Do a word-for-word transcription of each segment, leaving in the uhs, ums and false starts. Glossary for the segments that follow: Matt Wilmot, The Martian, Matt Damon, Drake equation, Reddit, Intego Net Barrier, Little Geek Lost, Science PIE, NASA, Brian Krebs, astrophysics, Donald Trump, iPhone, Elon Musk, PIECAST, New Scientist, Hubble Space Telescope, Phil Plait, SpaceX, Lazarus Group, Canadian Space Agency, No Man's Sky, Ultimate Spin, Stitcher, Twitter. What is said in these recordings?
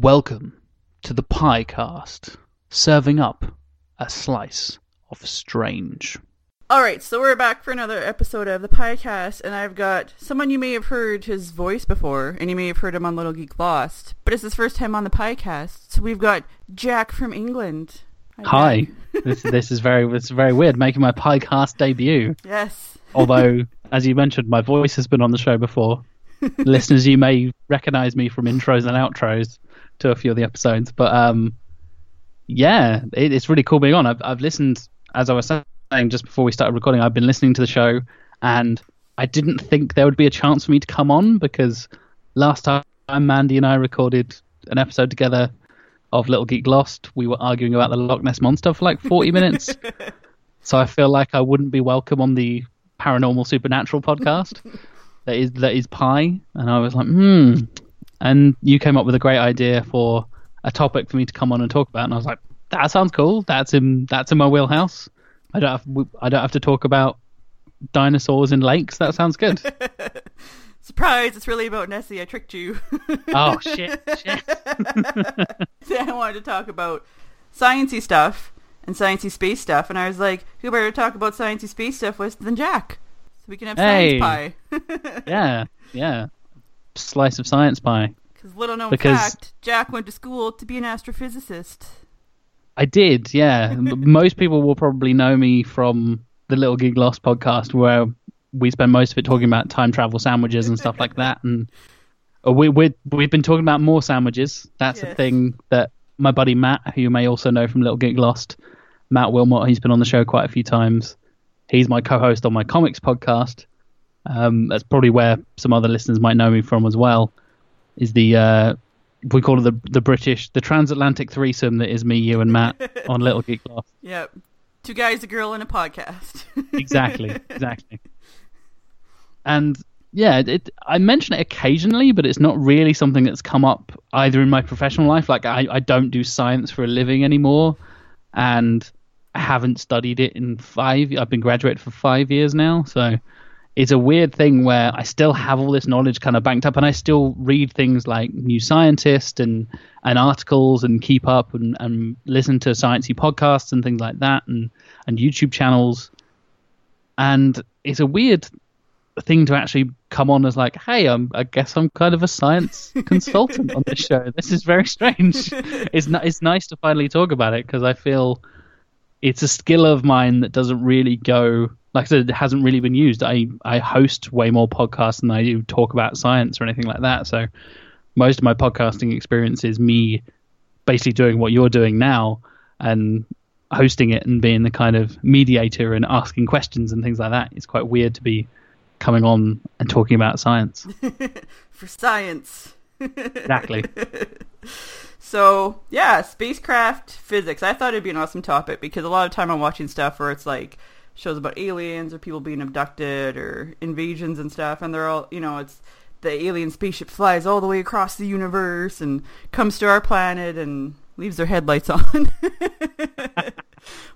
Welcome to the PIECAST, serving up a slice of strange. Alright, so we're back for another episode of the PIECAST, and I've got someone you may have heard his voice before, and you may have heard him on Little Geek Lost, but it's his first time on the PIECAST, so we've got Jack from England. Hi. Hi. this, this is very it's very weird, making my PIECAST debut. Yes. Although, as you mentioned, my voice has been on the show before. Listeners, you may recognize me from intros and outros to a few of the episodes, but um, yeah, it, it's really cool being on. I've, I've listened, as I was saying, just before we started recording, I've been listening to the show, and I didn't think there would be a chance for me to come on, because last time Mandy and I recorded an episode together of Little Geek Lost, we were arguing about the Loch Ness monster for like forty minutes. So I feel like I wouldn't be welcome on the Paranormal Supernatural Podcast that is that is Pi, and I was like, hmm. And you came up with a great idea for a topic for me to come on and talk about, and I was like, that sounds cool. That's in that's in my wheelhouse. I don't have, I don't have to talk about dinosaurs in lakes. That sounds good. Surprise, it's really about Nessie. I tricked you. Oh, shit, shit. So I wanted to talk about sciencey stuff and sciencey space stuff, and I was like, who better to talk about sciencey space stuff with than Jack? So we can have hey. Science pie. Yeah, yeah. Slice of science pie. Because little known because... fact, Jack went to school to be an astrophysicist. I did, yeah. Most people will probably know me from the Little Geek Lost podcast, where we spend most of it talking about time travel sandwiches and stuff like that. And we, we, we've been talking about more sandwiches. That's yes. a thing that my buddy Matt, who you may also know from Little Geek Lost, Matt Wilmot, he's been on the show quite a few times. He's my co-host on my comics podcast. Um, that's probably where some other listeners might know me from as well, is the... Uh, we call it the the British, the transatlantic threesome that is me, you, and Matt on Little Geek Lost. Yep. Two guys, a girl, and a podcast. Exactly, exactly. And, yeah, it, I mention it occasionally, but it's not really something that's come up either in my professional life. Like, I, I don't do science for a living anymore, and I haven't studied it in five... I've been graduate for five years now, so... It's a weird thing where I still have all this knowledge kind of banked up, and I still read things like New Scientist and, and articles and keep up and, and listen to sciencey podcasts and things like that, and, and YouTube channels. And it's a weird thing to actually come on as like, hey, I'm, I guess I'm kind of a science consultant on this show. This is very strange. It's n- it's nice to finally talk about it, because I feel it's a skill of mine that doesn't really go... Like I said, it hasn't really been used. I, I host way more podcasts than I do talk about science or anything like that. So most of my podcasting experience is me basically doing what you're doing now and hosting it and being the kind of mediator and asking questions and things like that. It's quite weird to be coming on and talking about science. For science. Exactly. So, yeah, spacecraft physics. I thought it'd be an awesome topic, because a lot of time I'm watching stuff where it's like, shows about aliens or people being abducted or invasions and stuff, and they're all, you know, it's the alien spaceship flies all the way across the universe and comes to our planet and leaves their headlights on.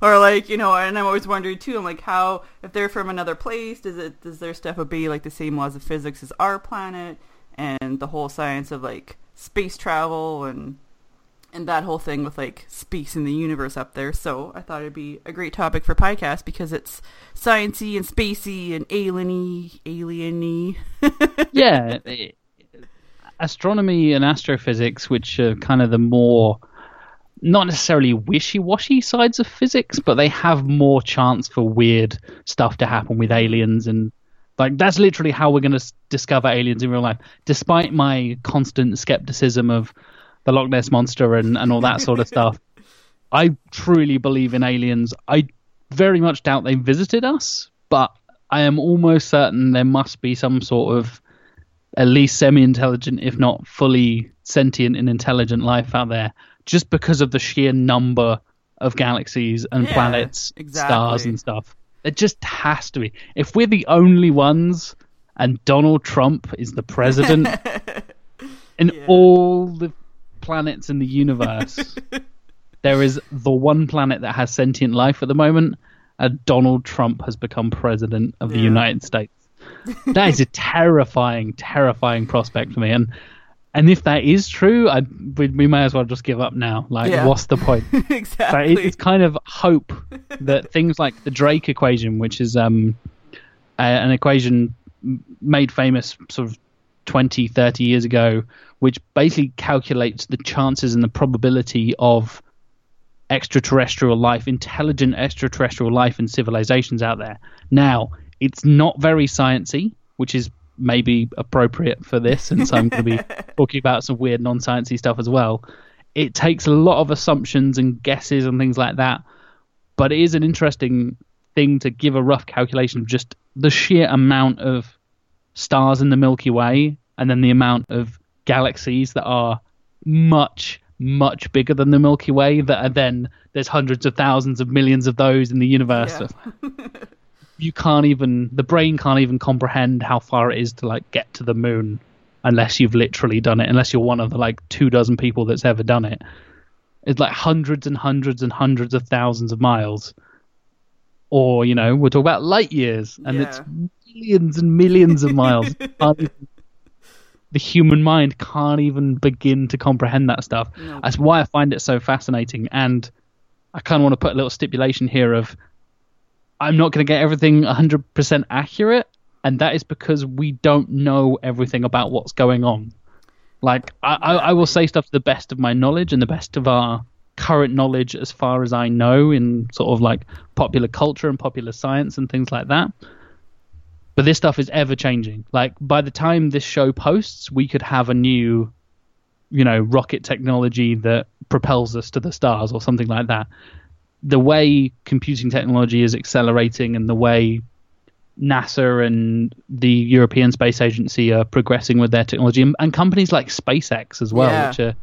Or like, you know, and I'm always wondering too, I'm like, how, if they're from another place, does it does their stuff obey like the same laws of physics as our planet, and the whole science of like space travel and And that whole thing with, like, space in the universe up there. So I thought it'd be a great topic for PIECAST, because it's sciencey and spacey and alien-y, alien-y. Yeah. Astronomy and astrophysics, which are kind of the more, not necessarily wishy-washy sides of physics, but they have more chance for weird stuff to happen with aliens. And, like, that's literally how we're going to discover aliens in real life. Despite my constant skepticism of the Loch Ness monster and, and all that sort of stuff. I truly believe in aliens. I very much doubt they visited us, but I am almost certain there must be some sort of at least semi-intelligent, if not fully sentient and intelligent life out there, just because of the sheer number of galaxies and yeah, planets, exactly. Stars and stuff. It just has to be. If we're the only ones and Donald Trump is the president in yeah. all the planets in the universe, there is the one planet that has sentient life at the moment, and Donald Trump has become president of yeah. the United States. That is a terrifying terrifying prospect for me, and And if that is true, I, we, we may as well just give up now. Like, yeah. What's the point? Exactly. So it, it's kind of hope that things like the Drake equation, which is um, a, an equation made famous sort of twenty, thirty years ago, which basically calculates the chances and the probability of extraterrestrial life, intelligent extraterrestrial life and civilizations out there. Now, it's not very sciencey, which is maybe appropriate for this, and so I'm going to be talking about some weird non-sciencey stuff as well. It takes a lot of assumptions and guesses and things like that, but it is an interesting thing to give a rough calculation of just the sheer amount of stars in the Milky Way and then the amount of galaxies that are much, much bigger than the Milky Way, that are then there's hundreds of thousands of millions of those in the universe. Yeah. You can't even, the brain can't even comprehend how far it is to like get to the moon unless you've literally done it, unless you're one of the like two dozen people that's ever done it. It's like hundreds and hundreds and hundreds of thousands of miles. Or, you know, we're talking about light years, and yeah. It's millions and millions of miles. The human mind can't even begin to comprehend that stuff. No. That's why I find it so fascinating. And I kind of want to put a little stipulation here of, I'm not going to get everything one hundred percent accurate, and that is because we don't know everything about what's going on. Like, I, I, I will say stuff to the best of my knowledge and the best of our current knowledge as far as I know in sort of like popular culture and popular science and things like that. But this stuff is ever-changing. Like, by the time this show posts, we could have a new, you know, rocket technology that propels us to the stars or something like that. The way computing technology is accelerating and the way NASA and the European Space Agency are progressing with their technology, and, and companies like SpaceX as well, yeah, which are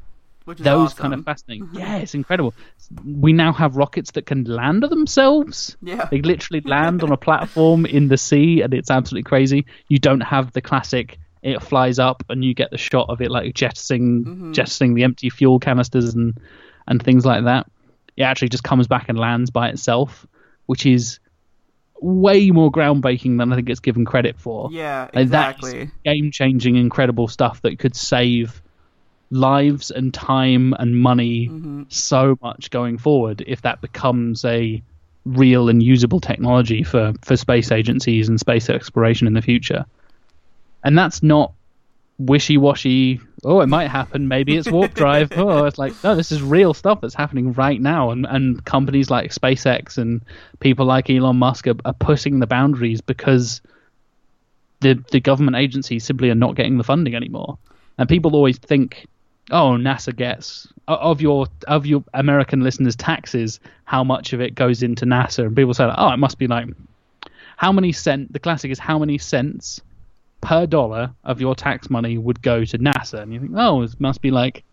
which is those awesome. Kind of fascinating. Yeah, it's incredible. We now have rockets that can land themselves. Yeah. They literally land on a platform in the sea, and it's absolutely crazy. You don't have the classic, it flies up and you get the shot of it like jettisoning, mm-hmm. jettisoning the empty fuel canisters and, and things like that. It actually just comes back and lands by itself, which is way more groundbreaking than I think it's given credit for. Yeah, exactly. Like, that's game-changing, incredible stuff that could save lives and time and money mm-hmm. so much going forward if that becomes a real and usable technology for, for space agencies and space exploration in the future. And that's not wishy-washy, oh, it might happen, maybe it's warp drive. Oh, it's like, no, this is real stuff that's happening right now, and and companies like SpaceX and people like Elon Musk are, are pushing the boundaries because the the government agencies simply are not getting the funding anymore. And people always think, oh, NASA gets of your of your American listeners' taxes, how much of it goes into NASA? And people say, oh, it must be like how many cent. The classic is how many cents per dollar of your tax money would go to NASA, and you think, oh, it must be like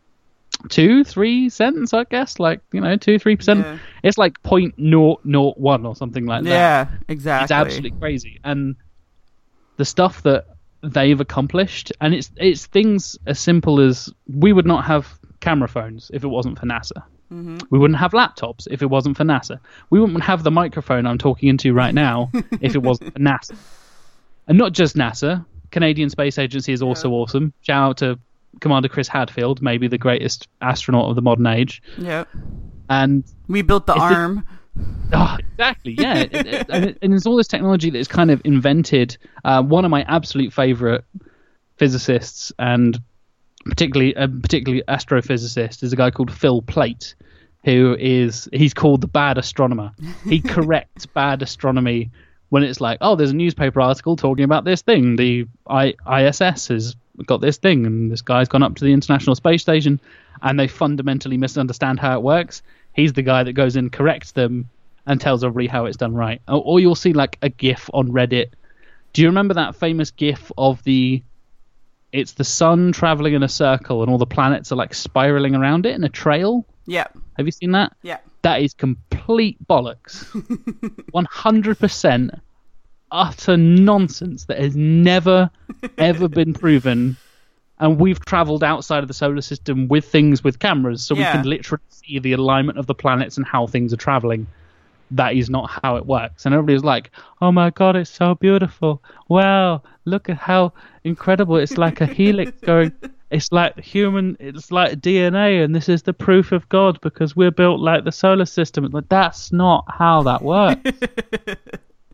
two, three cents, I guess, like, you know, two, three percent. Yeah. It's like point naught naught one or something like that. Yeah, exactly. It's absolutely crazy, and the stuff that they've accomplished, and it's it's things as simple as we would not have camera phones if it wasn't for NASA. Mm-hmm. We wouldn't have laptops if it wasn't for NASA. We wouldn't have the microphone I'm talking into right now if it wasn't for NASA, and not just NASA. Canadian Space Agency is also yeah. awesome. Shout out to Commander Chris Hadfield, maybe the greatest astronaut of the modern age. Yeah. And we built the arm. It, oh, exactly, yeah. it, it, and, it, and it's all this technology that is kind of invented. Uh, one of my absolute favorite physicists, and particularly a particularly astrophysicist, is a guy called Phil Plait, who is, he's called the bad astronomer. He corrects bad astronomy when it's like, oh, there's a newspaper article talking about this thing. The I S S has got this thing, and this guy's gone up to the International Space Station, and they fundamentally misunderstand how it works. He's the guy that goes in, corrects them, and tells everybody how it's done right. Or, or you'll see, like, a GIF on Reddit. Do you remember that famous GIF of the... It's the sun travelling in a circle, and all the planets are, like, spiralling around it in a trail? Yeah. Have you seen that? Yeah. That is complete bollocks. one hundred percent utter nonsense that has never, ever been proven. And we've travelled outside of the solar system with things with cameras, so yeah. we can literally see the alignment of the planets and how things are travelling. That is not how it works. And everybody's like, oh my God, it's so beautiful. Wow, look at how incredible. It's like a helix going... It's like human, it's like D N A, and this is the proof of God because we're built like the solar system. Like, that's not how that works.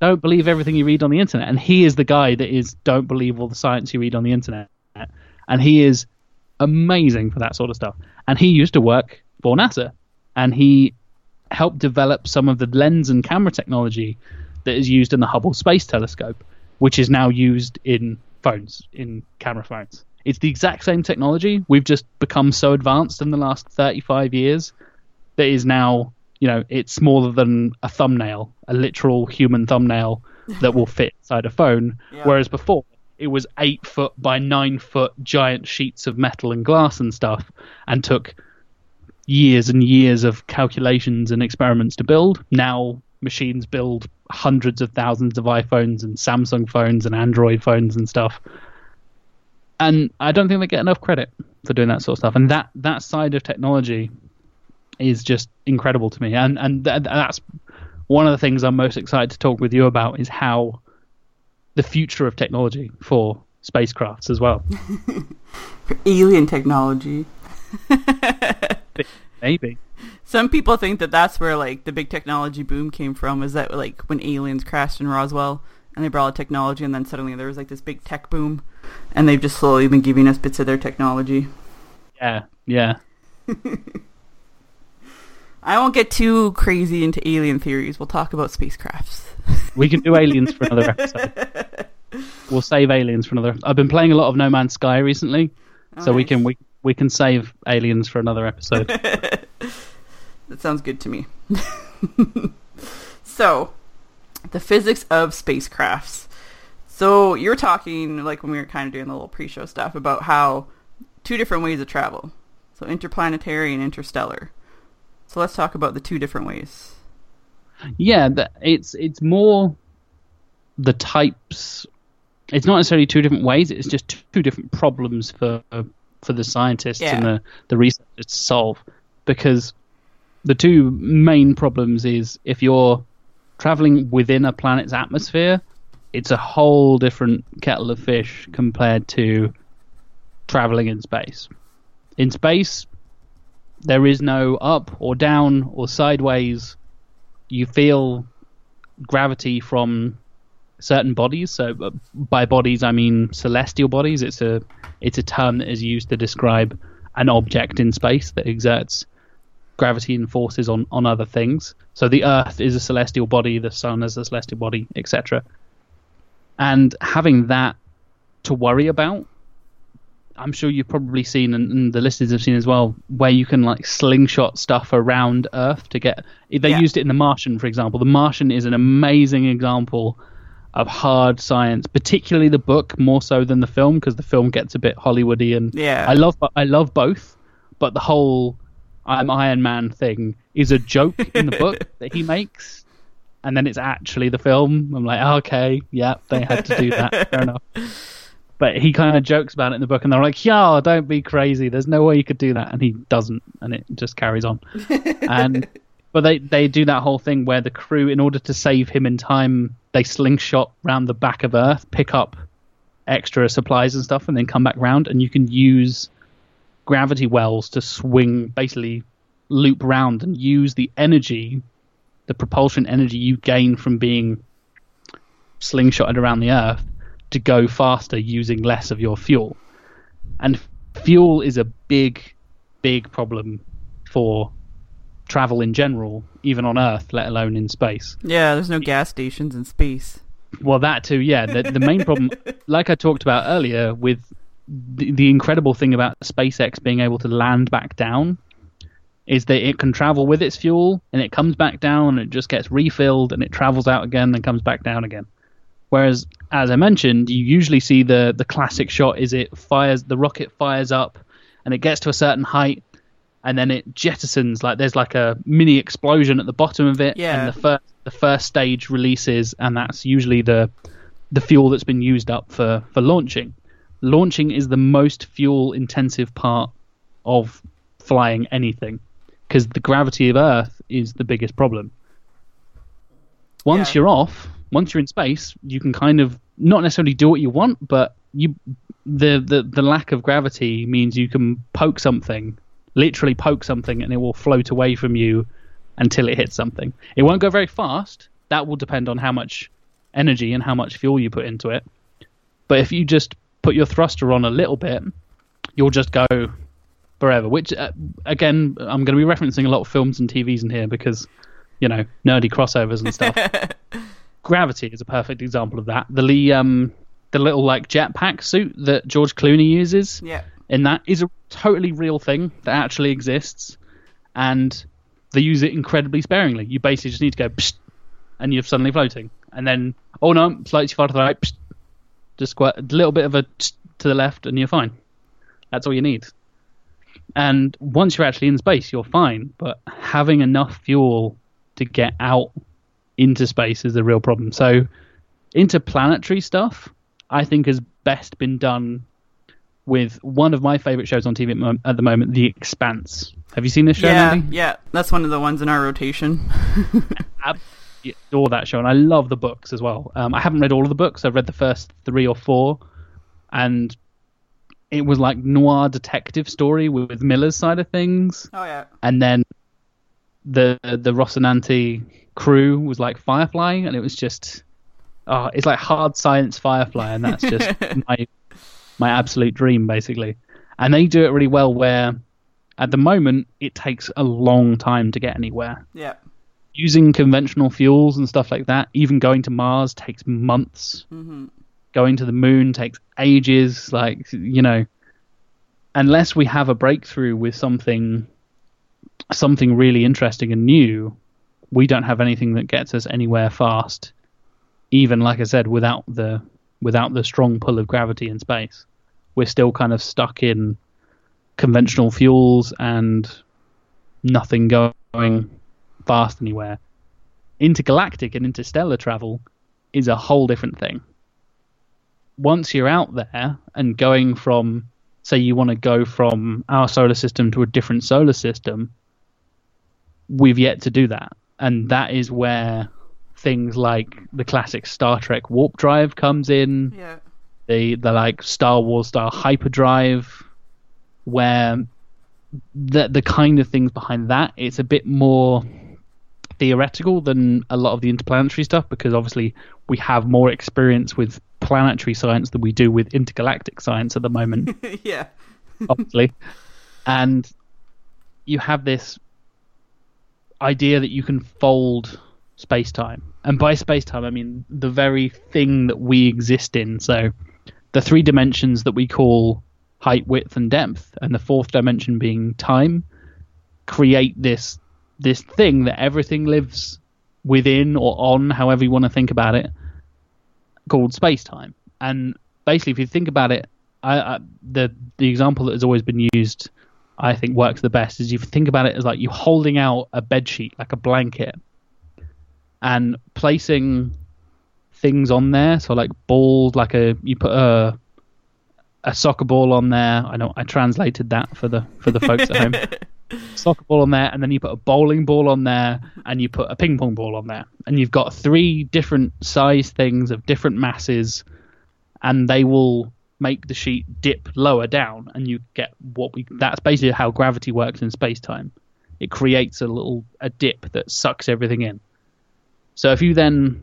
Don't believe everything you read on the internet. And he is the guy that is, don't believe all the science you read on the internet. And he is amazing for that sort of stuff. And he used to work for NASA. And he helped develop some of the lens and camera technology that is used in the Hubble Space Telescope, which is now used in phones, in camera phones. It's the exact same technology. We've just become so advanced in the last thirty-five years that is now, you know, it's smaller than a thumbnail, a literal human thumbnail that will fit inside a phone. Yeah. Whereas before, it was eight foot by nine foot giant sheets of metal and glass and stuff, and took years and years of calculations and experiments to build. Now machines build hundreds of thousands of iPhones and Samsung phones and Android phones and stuff. And I don't think they get enough credit for doing that sort of stuff. And that, that side of technology is just incredible to me. And and th- that's one of the things I'm most excited to talk with you about, is how the future of technology for spacecrafts as well. For alien technology. Maybe. Some people think that that's where, like, the big technology boom came from, is that, like, when aliens crashed in Roswell and they brought all the technology, and then suddenly there was, like, this big tech boom. And they've just slowly been giving us bits of their technology. Yeah, yeah. I won't get too crazy into alien theories. We'll talk about spacecrafts. We can do aliens for another episode. We'll save aliens for another episode. I've been playing a lot of No Man's Sky recently, oh, so nice. we can we we can save aliens for another episode. That sounds good to me. So, the physics of spacecrafts. So you're talking, like, when we were kind of doing the little pre-show stuff, about how two different ways of travel. So interplanetary and interstellar. So let's talk about the two different ways. Yeah, it's it's more the types. It's not necessarily two different ways. It's just two different problems for for the scientists yeah. and the, the researchers to solve. Because the two main problems is, if you're traveling within a planet's atmosphere, it's a whole different kettle of fish compared to traveling in space. In space, there is no up or down or sideways. You feel gravity from certain bodies. So by bodies, I mean celestial bodies. It's a it's a term that is used to describe an object in space that exerts gravity and forces on, on other things. So the Earth is a celestial body, the Sun is a celestial body, et cetera. And having that to worry about, I'm sure you've probably seen, and, and the listeners have seen as well, where you can, like, slingshot stuff around Earth to get... They yeah. used it in The Martian, for example. The Martian is an amazing example of hard science, particularly the book, more so than the film, because the film gets a bit Hollywoody. And yeah. I love, I love both, but the whole I'm Iron Man thing is a joke in the book that he makes. And then it's actually the film. I'm like, oh, okay, yeah, they had to do that. Fair enough. But he kind of jokes about it in the book, and they're like, yeah, don't be crazy. There's no way you could do that. And he doesn't, and it just carries on. And But they, they do that whole thing where the crew, in order to save him in time, they slingshot round the back of Earth, pick up extra supplies and stuff, and then come back round. And you can use gravity wells to swing, basically loop round and use the energy, the propulsion energy you gain from being slingshotted around the Earth, to go faster using less of your fuel. And fuel is a big, big problem for travel in general, even on Earth, let alone in space. Yeah, there's no gas stations in space. Well, that too, yeah. The, the main problem, like I talked about earlier, with the, the incredible thing about SpaceX being able to land back down, is that it can travel with its fuel, and it comes back down, and it just gets refilled, and it travels out again, then comes back down again. Whereas, as I mentioned, you usually see the the classic shot is it fires, the rocket fires up, and it gets to a certain height, and then it jettisons, like there's like a mini explosion at the bottom of it, yeah. and the first the first stage releases, and that's usually the the fuel that's been used up for for launching. Launching is the most fuel intensive part of flying anything, because the gravity of Earth is the biggest problem. Once yeah. you're off, once you're in space, you can kind of not necessarily do what you want, but you the, the, the lack of gravity means you can poke something, literally poke something, and it will float away from you until it hits something. It won't go very fast. That will depend on how much energy and how much fuel you put into it. But if you just put your thruster on a little bit, you'll just go forever. Which, uh, again, I'm going to be referencing a lot of films and T Vs in here because, you know, nerdy crossovers and stuff. Gravity is a perfect example of that. The um, the little like jetpack suit that George Clooney uses, yeah, in that is a totally real thing that actually exists, and they use it incredibly sparingly. You basically just need to go psht, and you're suddenly floating, and then oh no, slightly far to the right, psht, just quite a little bit of a psht to the left, and you're fine. That's all you need. And once you're actually in space, you're fine. But having enough fuel to get out into space is a real problem. So interplanetary stuff, I think, has best been done with one of my favourite shows on T V at the moment, The Expanse. Have you seen this show, Yeah, Mandy? Yeah, that's one of the ones in our rotation. I adore that show, and I love the books as well. Um, I haven't read all of the books. I've read the first three or four, and it was like noir detective story with Miller's side of things. Oh, yeah. And then the the Rocinante crew was like Firefly, and it was just oh, it's like hard science Firefly, and that's just my my absolute dream, basically. And they do it really well, where at the moment it takes a long time to get anywhere. Yeah, using conventional fuels and stuff like that, even going to Mars takes months. Mm-hmm. Going to the moon takes ages. Like, you know, unless we have a breakthrough with something something really interesting and new, we don't have anything that gets us anywhere fast, even, like I said, without the without the strong pull of gravity in space. We're still kind of stuck in conventional fuels and nothing going fast anywhere. Intergalactic and interstellar travel is a whole different thing. Once you're out there and going from, say you want to go from our solar system to a different solar system, we've yet to do that. And that is where things like the classic Star Trek warp drive comes in. Yeah. The the like Star Wars style hyperdrive, where the the kind of things behind that, it's a bit more theoretical than a lot of the interplanetary stuff, because obviously we have more experience with planetary science than we do with intergalactic science at the moment. Yeah. Obviously. And you have this idea that you can fold space-time, and by space-time I mean the very thing that we exist in, so the three dimensions that we call height, width and depth, and the fourth dimension being time, create this this thing that everything lives within or on, however you want to think about it, called space-time. And basically, if you think about it, I, I, the the example that has always been used, I think, works the best is you think about it as like you holding out a bed sheet, like a blanket, and placing things on there. So like balls, like a you put a a soccer ball on there. I know I translated that for the for the folks at home. Soccer ball on there, and then you put a bowling ball on there, and you put a ping pong ball on there, and you've got three different size things of different masses, and they will make the sheet dip lower down, and you get what we that's basically how gravity works in space-time. It creates a little a dip that sucks everything in. So if you then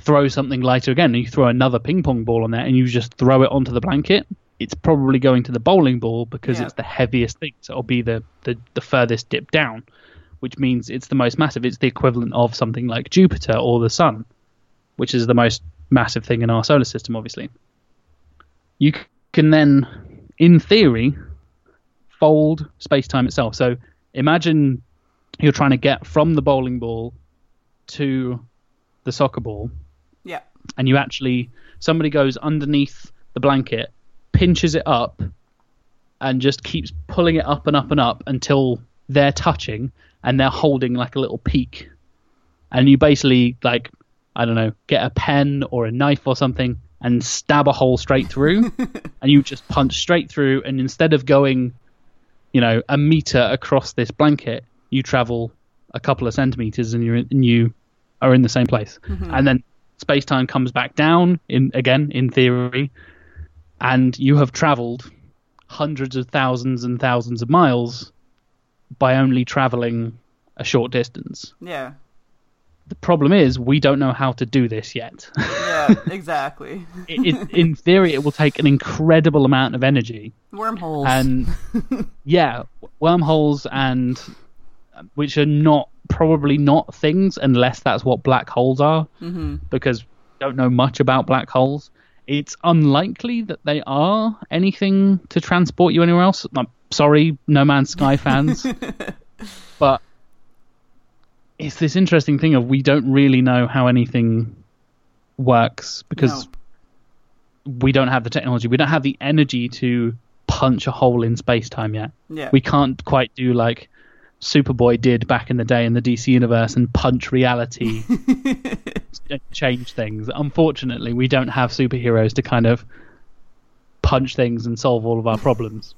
throw something lighter again, and you throw another ping pong ball on there, and you just throw it onto the blanket, it's probably going to the bowling ball, because yeah. It's the heaviest thing, so it'll be the, the the furthest dip down, which means it's the most massive. It's the equivalent of something like Jupiter or the Sun, which is the most massive thing in our solar system, obviously. You can then, in theory, fold space-time itself. So imagine you're trying to get from the bowling ball to the soccer ball. Yeah. And you actually, somebody goes underneath the blanket, pinches it up, and just keeps pulling it up and up and up until they're touching, and they're holding like a little peak. And you basically, like, I don't know, get a pen or a knife or something, and stab a hole straight through, and you just punch straight through, and instead of going, you know, a meter across this blanket, you travel a couple of centimeters, and, you're in, and you are in the same place. Mm-hmm. And then space-time comes back down, in again, in theory, and you have traveled hundreds of thousands and thousands of miles by only traveling a short distance. Yeah. The problem is we don't know how to do this yet. Yeah, exactly. it, it, in theory, it will take an incredible amount of energy. Wormholes. And yeah, wormholes, and which are not probably not things unless that's what black holes are, mm-hmm. because we don't know much about black holes. It's unlikely that they are anything to transport you anywhere else. I'm sorry, No Man's Sky fans. But it's this interesting thing of we don't really know how anything works because no. we don't have the technology. We don't have the energy to punch a hole in space-time yet. Yeah. We can't quite do like Superboy did back in the day in the D C universe and punch reality to change things. Unfortunately, we don't have superheroes to kind of punch things and solve all of our problems.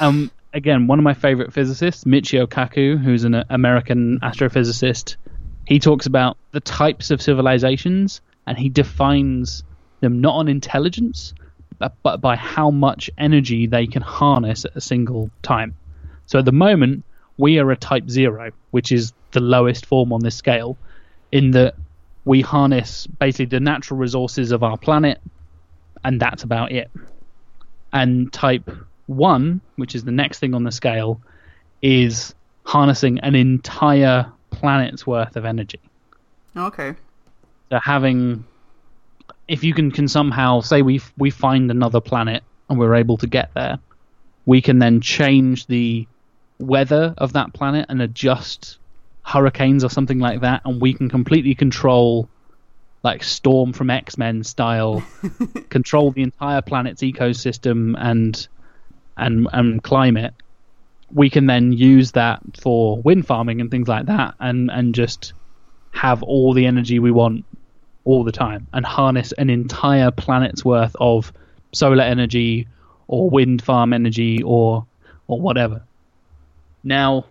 um, again, one of my favorite physicists, Michio Kaku, who's an American astrophysicist, he talks about the types of civilizations and he defines them not on intelligence, but, but by how much energy they can harness at a single time. So at the moment, we are a type zero, which is the lowest form on this scale, in that we harness basically the natural resources of our planet, and that's about it. And type one, which is the next thing on the scale, is harnessing an entire planet's worth of energy. Okay. So having, if you can, can somehow, say we we find another planet and we're able to get there, we can then change the weather of that planet and adjust hurricanes or something like that, and we can completely control, like Storm from X-Men style, control the entire planet's ecosystem and and and climate. We can then use that for wind farming and things like that, and, and just have all the energy we want all the time and harness an entire planet's worth of solar energy or wind farm energy, or or whatever. Now,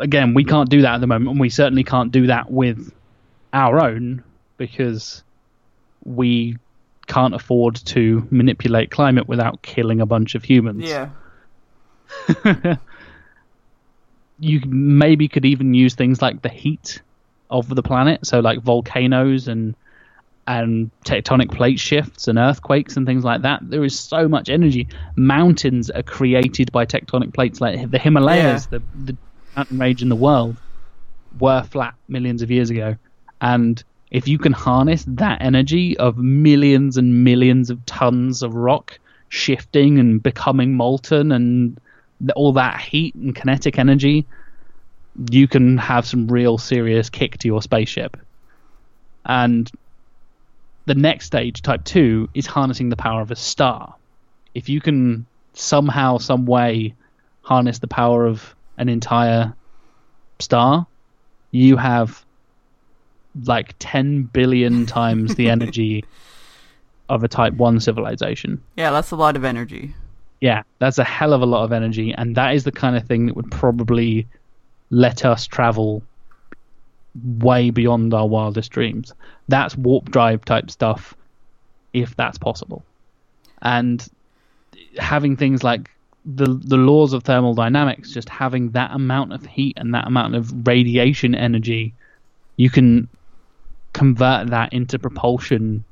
again, we can't do that at the moment, and we certainly can't do that with our own because we can't afford to manipulate climate without killing a bunch of humans. Yeah. You maybe could even use things like the heat of the planet, so like volcanoes and and tectonic plate shifts and earthquakes and things like that. There is so much energy. Mountains are created by tectonic plates, like the Himalayas, yeah. the, the mountain range in the world were flat millions of years ago. And if you can harness that energy of millions and millions of tons of rock shifting and becoming molten and all that heat and kinetic energy, you can have some real serious kick to your spaceship. And the next stage, type two, is harnessing the power of a star. If you can somehow, some way harness the power of an entire star, you have like ten billion times the energy of a type one civilization. Yeah, that's a lot of energy. Yeah, that's a hell of a lot of energy. And that is the kind of thing that would probably let us travel way beyond our wildest dreams. That's warp drive type stuff, if that's possible. And having things like the the laws of thermodynamics, just having that amount of heat and that amount of radiation energy, you can convert that into propulsion.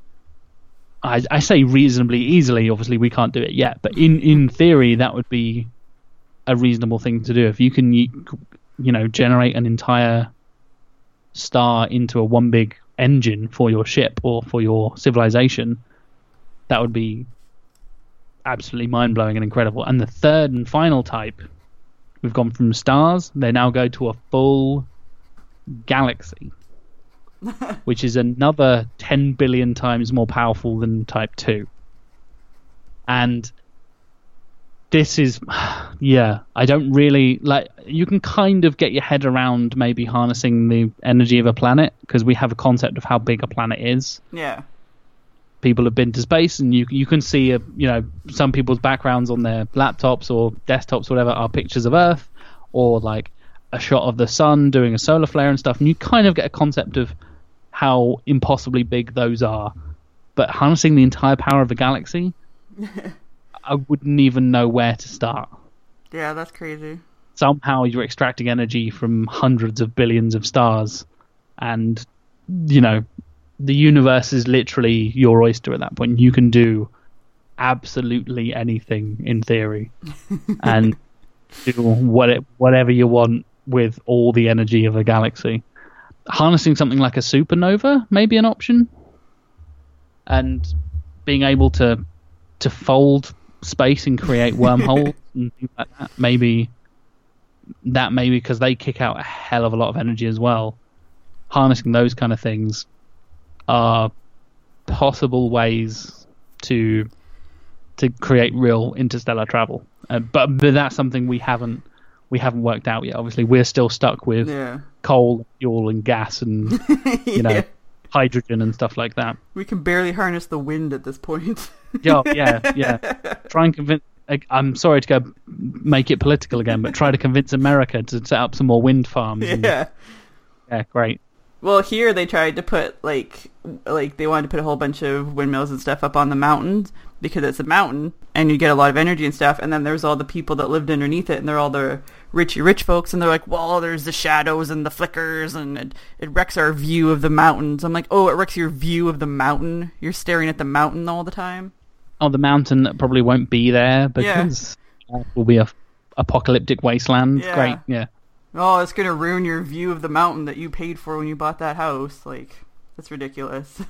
I, I say reasonably easily. Obviously, we can't do it yet, but in in theory, that would be a reasonable thing to do. If you can, you, you know, generate an entire star into a one big engine for your ship or for your civilization, that would be absolutely mind-blowing and incredible. And the third and final type, we've gone from stars, they now go to a full galaxy, which is another ten billion times more powerful than type two. And this is, yeah, I don't really, like, you can kind of get your head around maybe harnessing the energy of a planet, because we have a concept of how big a planet is. Yeah. People have been to space, and you you can see, a, you know, some people's backgrounds on their laptops or desktops, or whatever, are pictures of Earth, or like a shot of the sun doing a solar flare and stuff, and you kind of get a concept of how impossibly big those are. but harnessing the entire power of the galaxy, I wouldn't even know where to start. Yeah, that's crazy. Somehow you're extracting energy from hundreds of billions of stars, and, you know, the universe is literally your oyster at that point. You can do absolutely anything in theory, and do what it, whatever you want with all the energy of a galaxy. Harnessing something like a supernova may be an option, and being able to to fold space and create wormholes and things like that, maybe that maybe because they kick out a hell of a lot of energy as well. Harnessing those kind of things are possible ways to to create real interstellar travel, uh, but, but that's something we haven't we haven't worked out yet. Obviously, we're still stuck with yeah. coal, fuel, and gas, and you know, yeah. hydrogen and stuff like that. We can barely harness the wind at this point. yeah, yeah, yeah. Try and convince. I'm sorry to go make it political again, but try to convince America to set up some more wind farms. Yeah, and, yeah, great. Well, here they tried to put like like they wanted to put a whole bunch of windmills and stuff up on the mountains because it's a mountain and you get a lot of energy and stuff. And then there's all the people that lived underneath it, and they're all the richy rich folks, and they're like, "Well, there's the shadows and the flickers, and it, it wrecks our view of the mountains." I'm like, "Oh, it wrecks your view of the mountain? You're staring at the mountain all the time." Oh, the mountain that probably won't be there because yeah. it will be a apocalyptic wasteland. Yeah. Great, yeah. Oh, it's going to ruin your view of the mountain that you paid for when you bought that house. Like, that's ridiculous.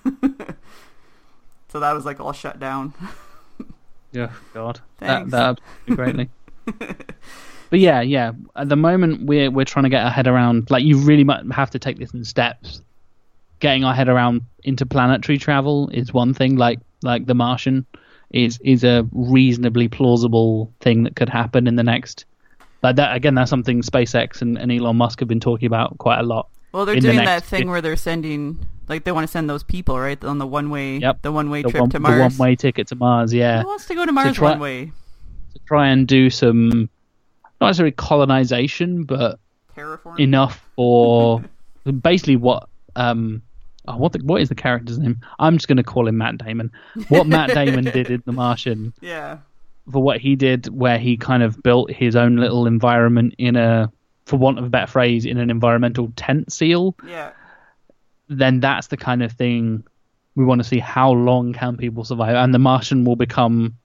So that was, like, all shut down. Yeah, God. Thanks. That, that greatly. But yeah, yeah. At the moment, we're, we're trying to get our head around, like, you really might have to take this in steps. Getting our head around interplanetary travel is one thing, like, like The Martian. is is a reasonably plausible thing that could happen in the next... Like that again, that's something SpaceX and, and Elon Musk have been talking about quite a lot. Well, they're doing the that thing where they're sending... Like, they want to send those people, right? On the one-way yep. the one-way trip one, to Mars. The one-way ticket to Mars, yeah. Who wants to go to Mars one-way? To try and do some... Not necessarily colonization, but... Terraform? Enough for... basically what... Um, Oh, what the, what is the character's name? I'm just going to call him Matt Damon. What Matt Damon did in The Martian. Yeah. For what he did, where he kind of built his own little environment in a, for want of a better phrase, in an environmental tent seal. Yeah. Then that's the kind of thing we want to see. How long can people survive? And The Martian will become...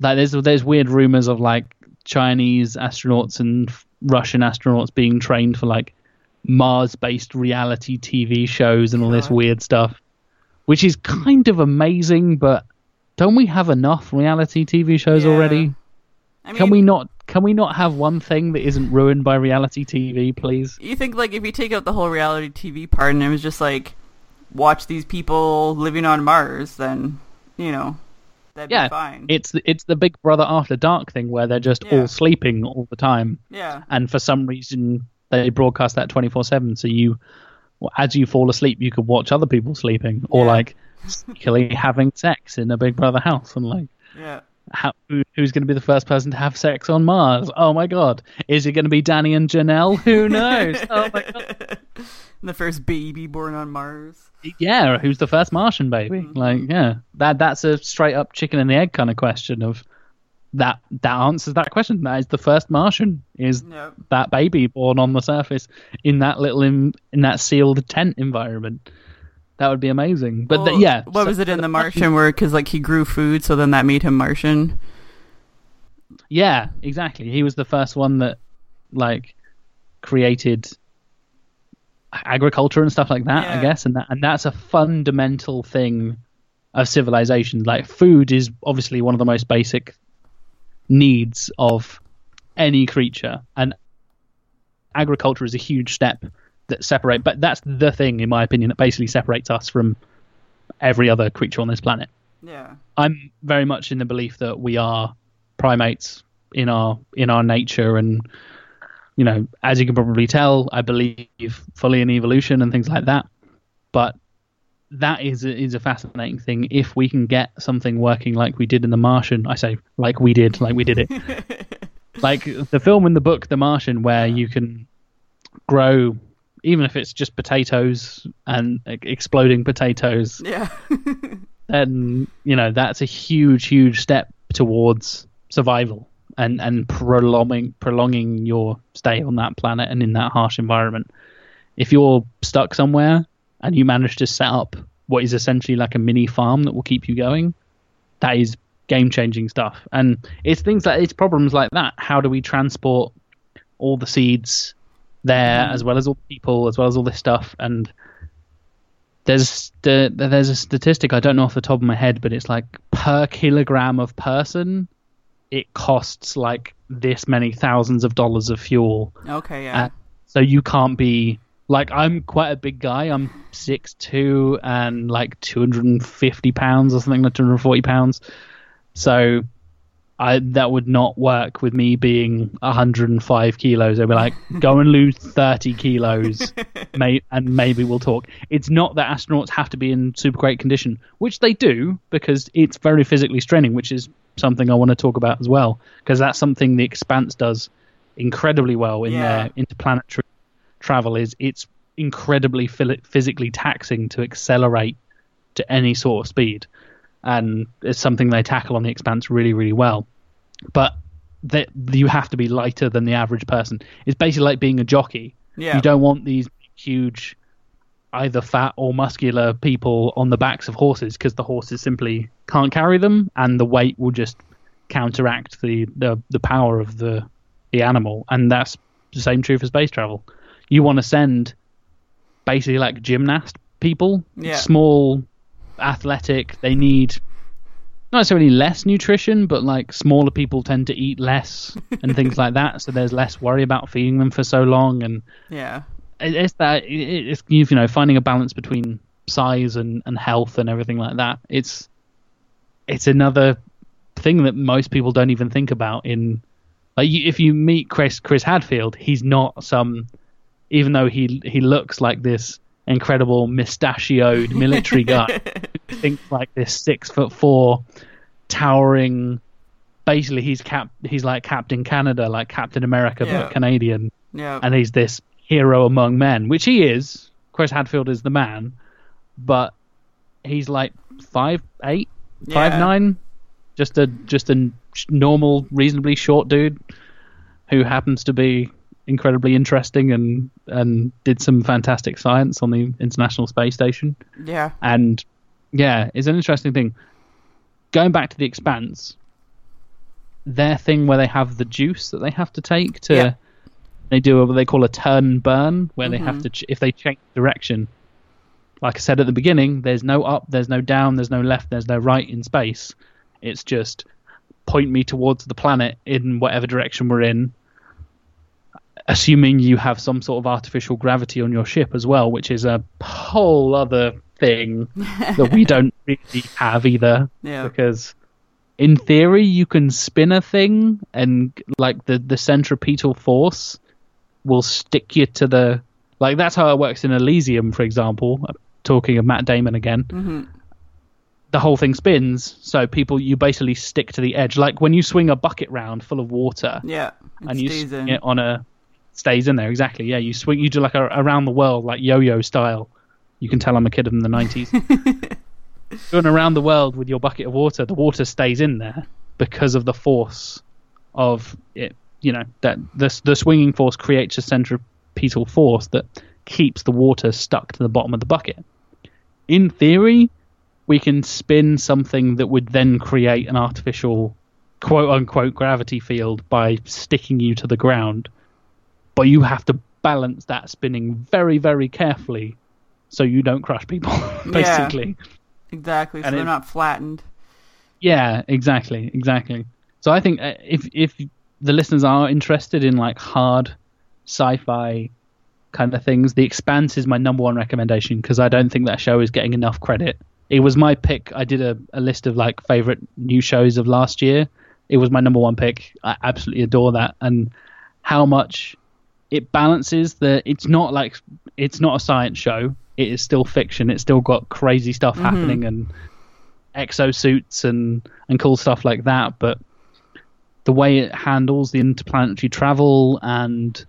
Like, there's, there's weird rumors of, like, Chinese astronauts and Russian astronauts being trained for, like, Mars-based reality T V shows and all yeah. this weird stuff, which is kind of amazing, but don't we have enough reality T V shows yeah. already? I mean, can we not can we not have one thing that isn't ruined by reality T V, please? You think, like, if you take out the whole reality T V part and it was just like, watch these people living on Mars, then, you know, that'd yeah, be fine. It's the, it's the Big Brother After Dark thing where they're just yeah. all sleeping all the time. Yeah. And for some reason... They broadcast that twenty-four seven, so you, as you fall asleep, you could watch other people sleeping or yeah. like secretly having sex in a Big Brother house, and like, yeah, how, who, who's going to be the first person to have sex on Mars? Oh my God, is it going to be Danny and Janelle? Who knows? Oh my God, the first baby born on Mars. Yeah, who's the first Martian baby? Mm-hmm. Like, yeah, that that's a straight up chicken and the egg kind of question of. That that answers that question. That is the first Martian. Is yep. that baby born on the surface in that little in, in that sealed tent environment? That would be amazing. But well, the, yeah, what so, was it in the Martian where because like he grew food, so then that made him Martian? Yeah, exactly. He was the first one that like created agriculture and stuff like that. Yeah. I guess, and that and that's a fundamental thing of civilization. Like food is obviously one of the most basic needs of any creature, and agriculture is a huge step that separate but that's the thing, in my opinion, that basically separates us from every other creature on this planet. Yeah, I'm very much in the belief that we are primates in our in our nature, and you know, as you can probably tell, I believe fully in evolution and things like that, but that is a, is a fascinating thing. If we can get something working like we did in The Martian, I say like we did, like we did it, like the film and the book, The Martian, where you can grow even if it's just potatoes and exploding potatoes, yeah. then, you know, that's a huge, huge step towards survival and, and prolonging prolonging your stay on that planet and in that harsh environment. If you're stuck somewhere and you manage to set up what is essentially like a mini farm that will keep you going, that is game-changing stuff. And it's things like, it's problems like that. How do we transport all the seeds there, as well as all the people, as well as all this stuff? And there's the, there's a statistic, I don't know off the top of my head, but it's like per kilogram of person, it costs like this many thousands of dollars of fuel. Okay, yeah. Uh, so you can't be... Like, I'm quite a big guy. I'm six foot two and like two hundred fifty pounds or something, like two hundred forty pounds. So I that would not work with me being one hundred five kilos. I'd be like, go and lose thirty kilos may, and maybe we'll talk. It's not that astronauts have to be in super great condition, which they do, because it's very physically straining, which is something I want to talk about as well, because that's something The Expanse does incredibly well in yeah. their interplanetary travel. Is it's incredibly physically taxing to accelerate to any sort of speed, and it's something they tackle on The Expanse really, really well. But that you have to be lighter than the average person. It's basically like being a jockey. Yeah. You don't want these huge, either fat or muscular people on the backs of horses, because the horses simply can't carry them, and the weight will just counteract the the, the power of the the animal. And that's the same true for space travel. You want to send basically like gymnast people, yeah. small, athletic. They need not necessarily less nutrition, but like smaller people tend to eat less and things like that. So there's less worry about feeding them for so long. And yeah, it's that it's you know finding a balance between size and, and health and everything like that. It's it's another thing that most people don't even think about. In like you, if you meet Chris Chris Hadfield, he's not some. Even though he he looks like this incredible mustachioed military guy, who thinks like this six foot four, towering. Basically, he's cap he's like Captain Canada, like Captain America, yeah. but Canadian. Yeah. And he's this hero among men, which he is. Chris Hadfield is the man, but he's like five eight, yeah. five nine, just a just a normal, reasonably short dude who happens to be incredibly interesting and and did some fantastic science on the International Space Station. Yeah. And yeah, it's an interesting thing. Going back to The Expanse, their thing where they have the juice that they have to take to yeah. they do what they call a turn and burn, where mm-hmm. they have to ch- if they change direction. Like I said at the beginning, there's no up, there's no down, there's no left, there's no right in space. It's just point me towards the planet in whatever direction we're in. Assuming you have some sort of artificial gravity on your ship as well, which is a whole other thing that we don't really have either. Yeah. Because in theory, you can spin a thing and like the, the centripetal force will stick you to the... Like that's how it works in Elysium, for example. I'm talking of Matt Damon again. Mm-hmm. The whole thing spins, so people you basically stick to the edge. Like when you swing a bucket round full of water. Yeah, it and you swing it on a... Stays in there, exactly. Yeah, you swing, you do like a, around the world, like yo-yo style. You can tell I'm a kid from the nineties. Doing around the world with your bucket of water, the water stays in there because of the force of it. You know that the the swinging force creates a centripetal force that keeps the water stuck to the bottom of the bucket. In theory, we can spin something that would then create an artificial, quote unquote, gravity field by sticking you to the ground. But you have to balance that spinning very, very carefully so you don't crush people, basically. Yeah, exactly, so and they're it, not flattened. Yeah, exactly, exactly. So I think if if the listeners are interested in like hard sci-fi kind of things, The Expanse is my number one recommendation because I don't think that show is getting enough credit. It was my pick. I did a, a list of like favorite new shows of last year. It was my number one pick. I absolutely adore that. And how much... It balances the. It's not like it's not a science show. It is still fiction. It's still got crazy stuff mm-hmm. happening and exosuits and and cool stuff like that. But the way it handles the interplanetary travel and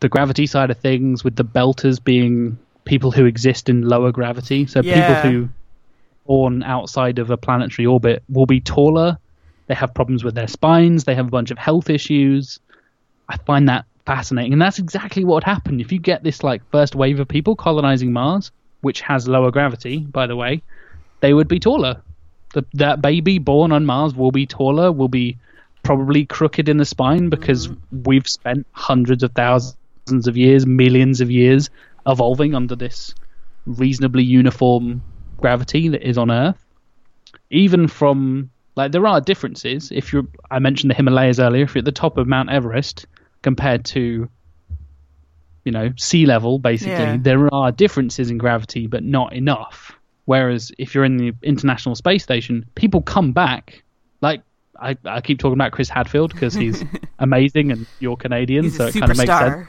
the gravity side of things, with the belters being people who exist in lower gravity. So yeah. people who born outside of a planetary orbit will be taller. They have problems with their spines. They have a bunch of health issues. I find that fascinating. And that's exactly what would happen if you get this like first wave of people colonizing Mars, which has lower gravity, by the way. They would be taller. The, that baby born on Mars will be taller, will be probably crooked in the spine, because mm-hmm. we've spent hundreds of thousands of years, millions of years evolving under this reasonably uniform gravity that is on Earth. Even from, like, there are differences. If you're, I mentioned the Himalayas earlier, if you're at the top of Mount Everest compared to, you know, sea level, basically, yeah. there are differences in gravity, but not enough. Whereas if you're in the International Space Station, people come back. Like, I, I keep talking about Chris Hadfield because he's amazing and you're Canadian, he's so it kind of makes sense.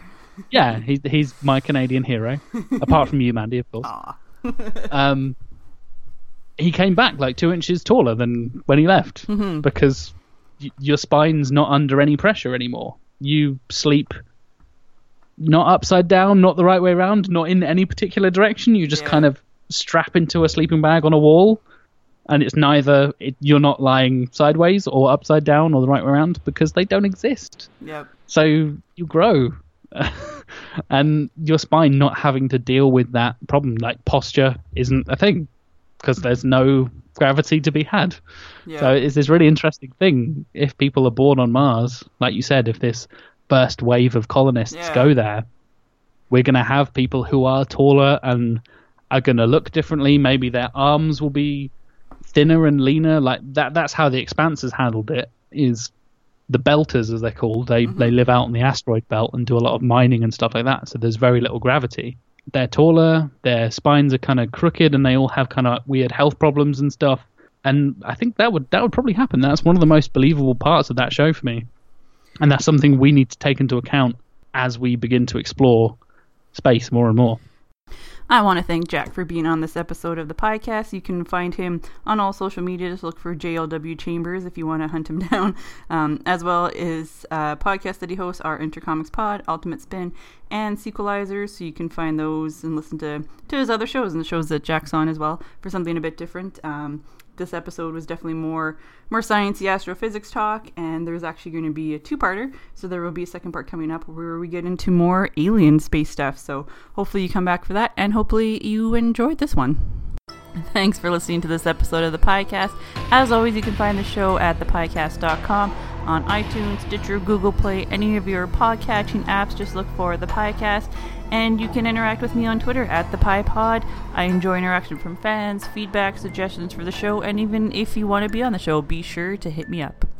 Yeah, he's, he's my Canadian hero, apart from you, Mandy, of course. um, he came back like two inches taller than when he left mm-hmm. because y- your spine's not under any pressure anymore. You sleep not upside down, not the right way around, not in any particular direction. You just yeah. kind of strap into a sleeping bag on a wall, and it's neither it, you're not lying sideways or upside down or the right way around, because they don't exist. Yep. So you grow. And your spine not having to deal with that problem, like posture isn't a thing because there's no gravity to be had. Yeah. So it's this really interesting thing. If people are born on Mars, like you said, if this first wave of colonists yeah. go there, we're going to have people who are taller and are going to look differently. Maybe their arms will be thinner and leaner. Like that. That's how the Expanse has handled it, is the belters, as they're called, they mm-hmm. they live out in the asteroid belt and do a lot of mining and stuff like that, so there's very little gravity. They're taller, their spines are kind of crooked, and they all have kind of weird health problems and stuff. And I think that would that would probably happen. That's one of the most believable parts of that show for me. And that's something we need to take into account as we begin to explore space more and more. I want to thank Jack for being on this episode of the podcast. You can find him on all social media. Just look for J L W Chambers if you want to hunt him down. Um, as well as uh, podcasts that he hosts are InterComics Pod, Ultimate Spin, and Sequelizers. So you can find those and listen to, to his other shows and the shows that Jack's on as well for something a bit different. Um, this episode was definitely more, more science-y astrophysics talk, and there's actually going to be a two-parter, so there will be a second part coming up where we get into more alien space stuff, so hopefully you come back for that, and hopefully you enjoyed this one. Thanks for listening to this episode of the podcast. As always, you can find the show at the piecast dot com on iTunes, Stitcher, Google Play, any of your podcatching apps. Just look for the podcast. And you can interact with me on Twitter at the pie pod. I enjoy interaction from fans, feedback, suggestions for the show, and even if you want to be on the show, be sure to hit me up.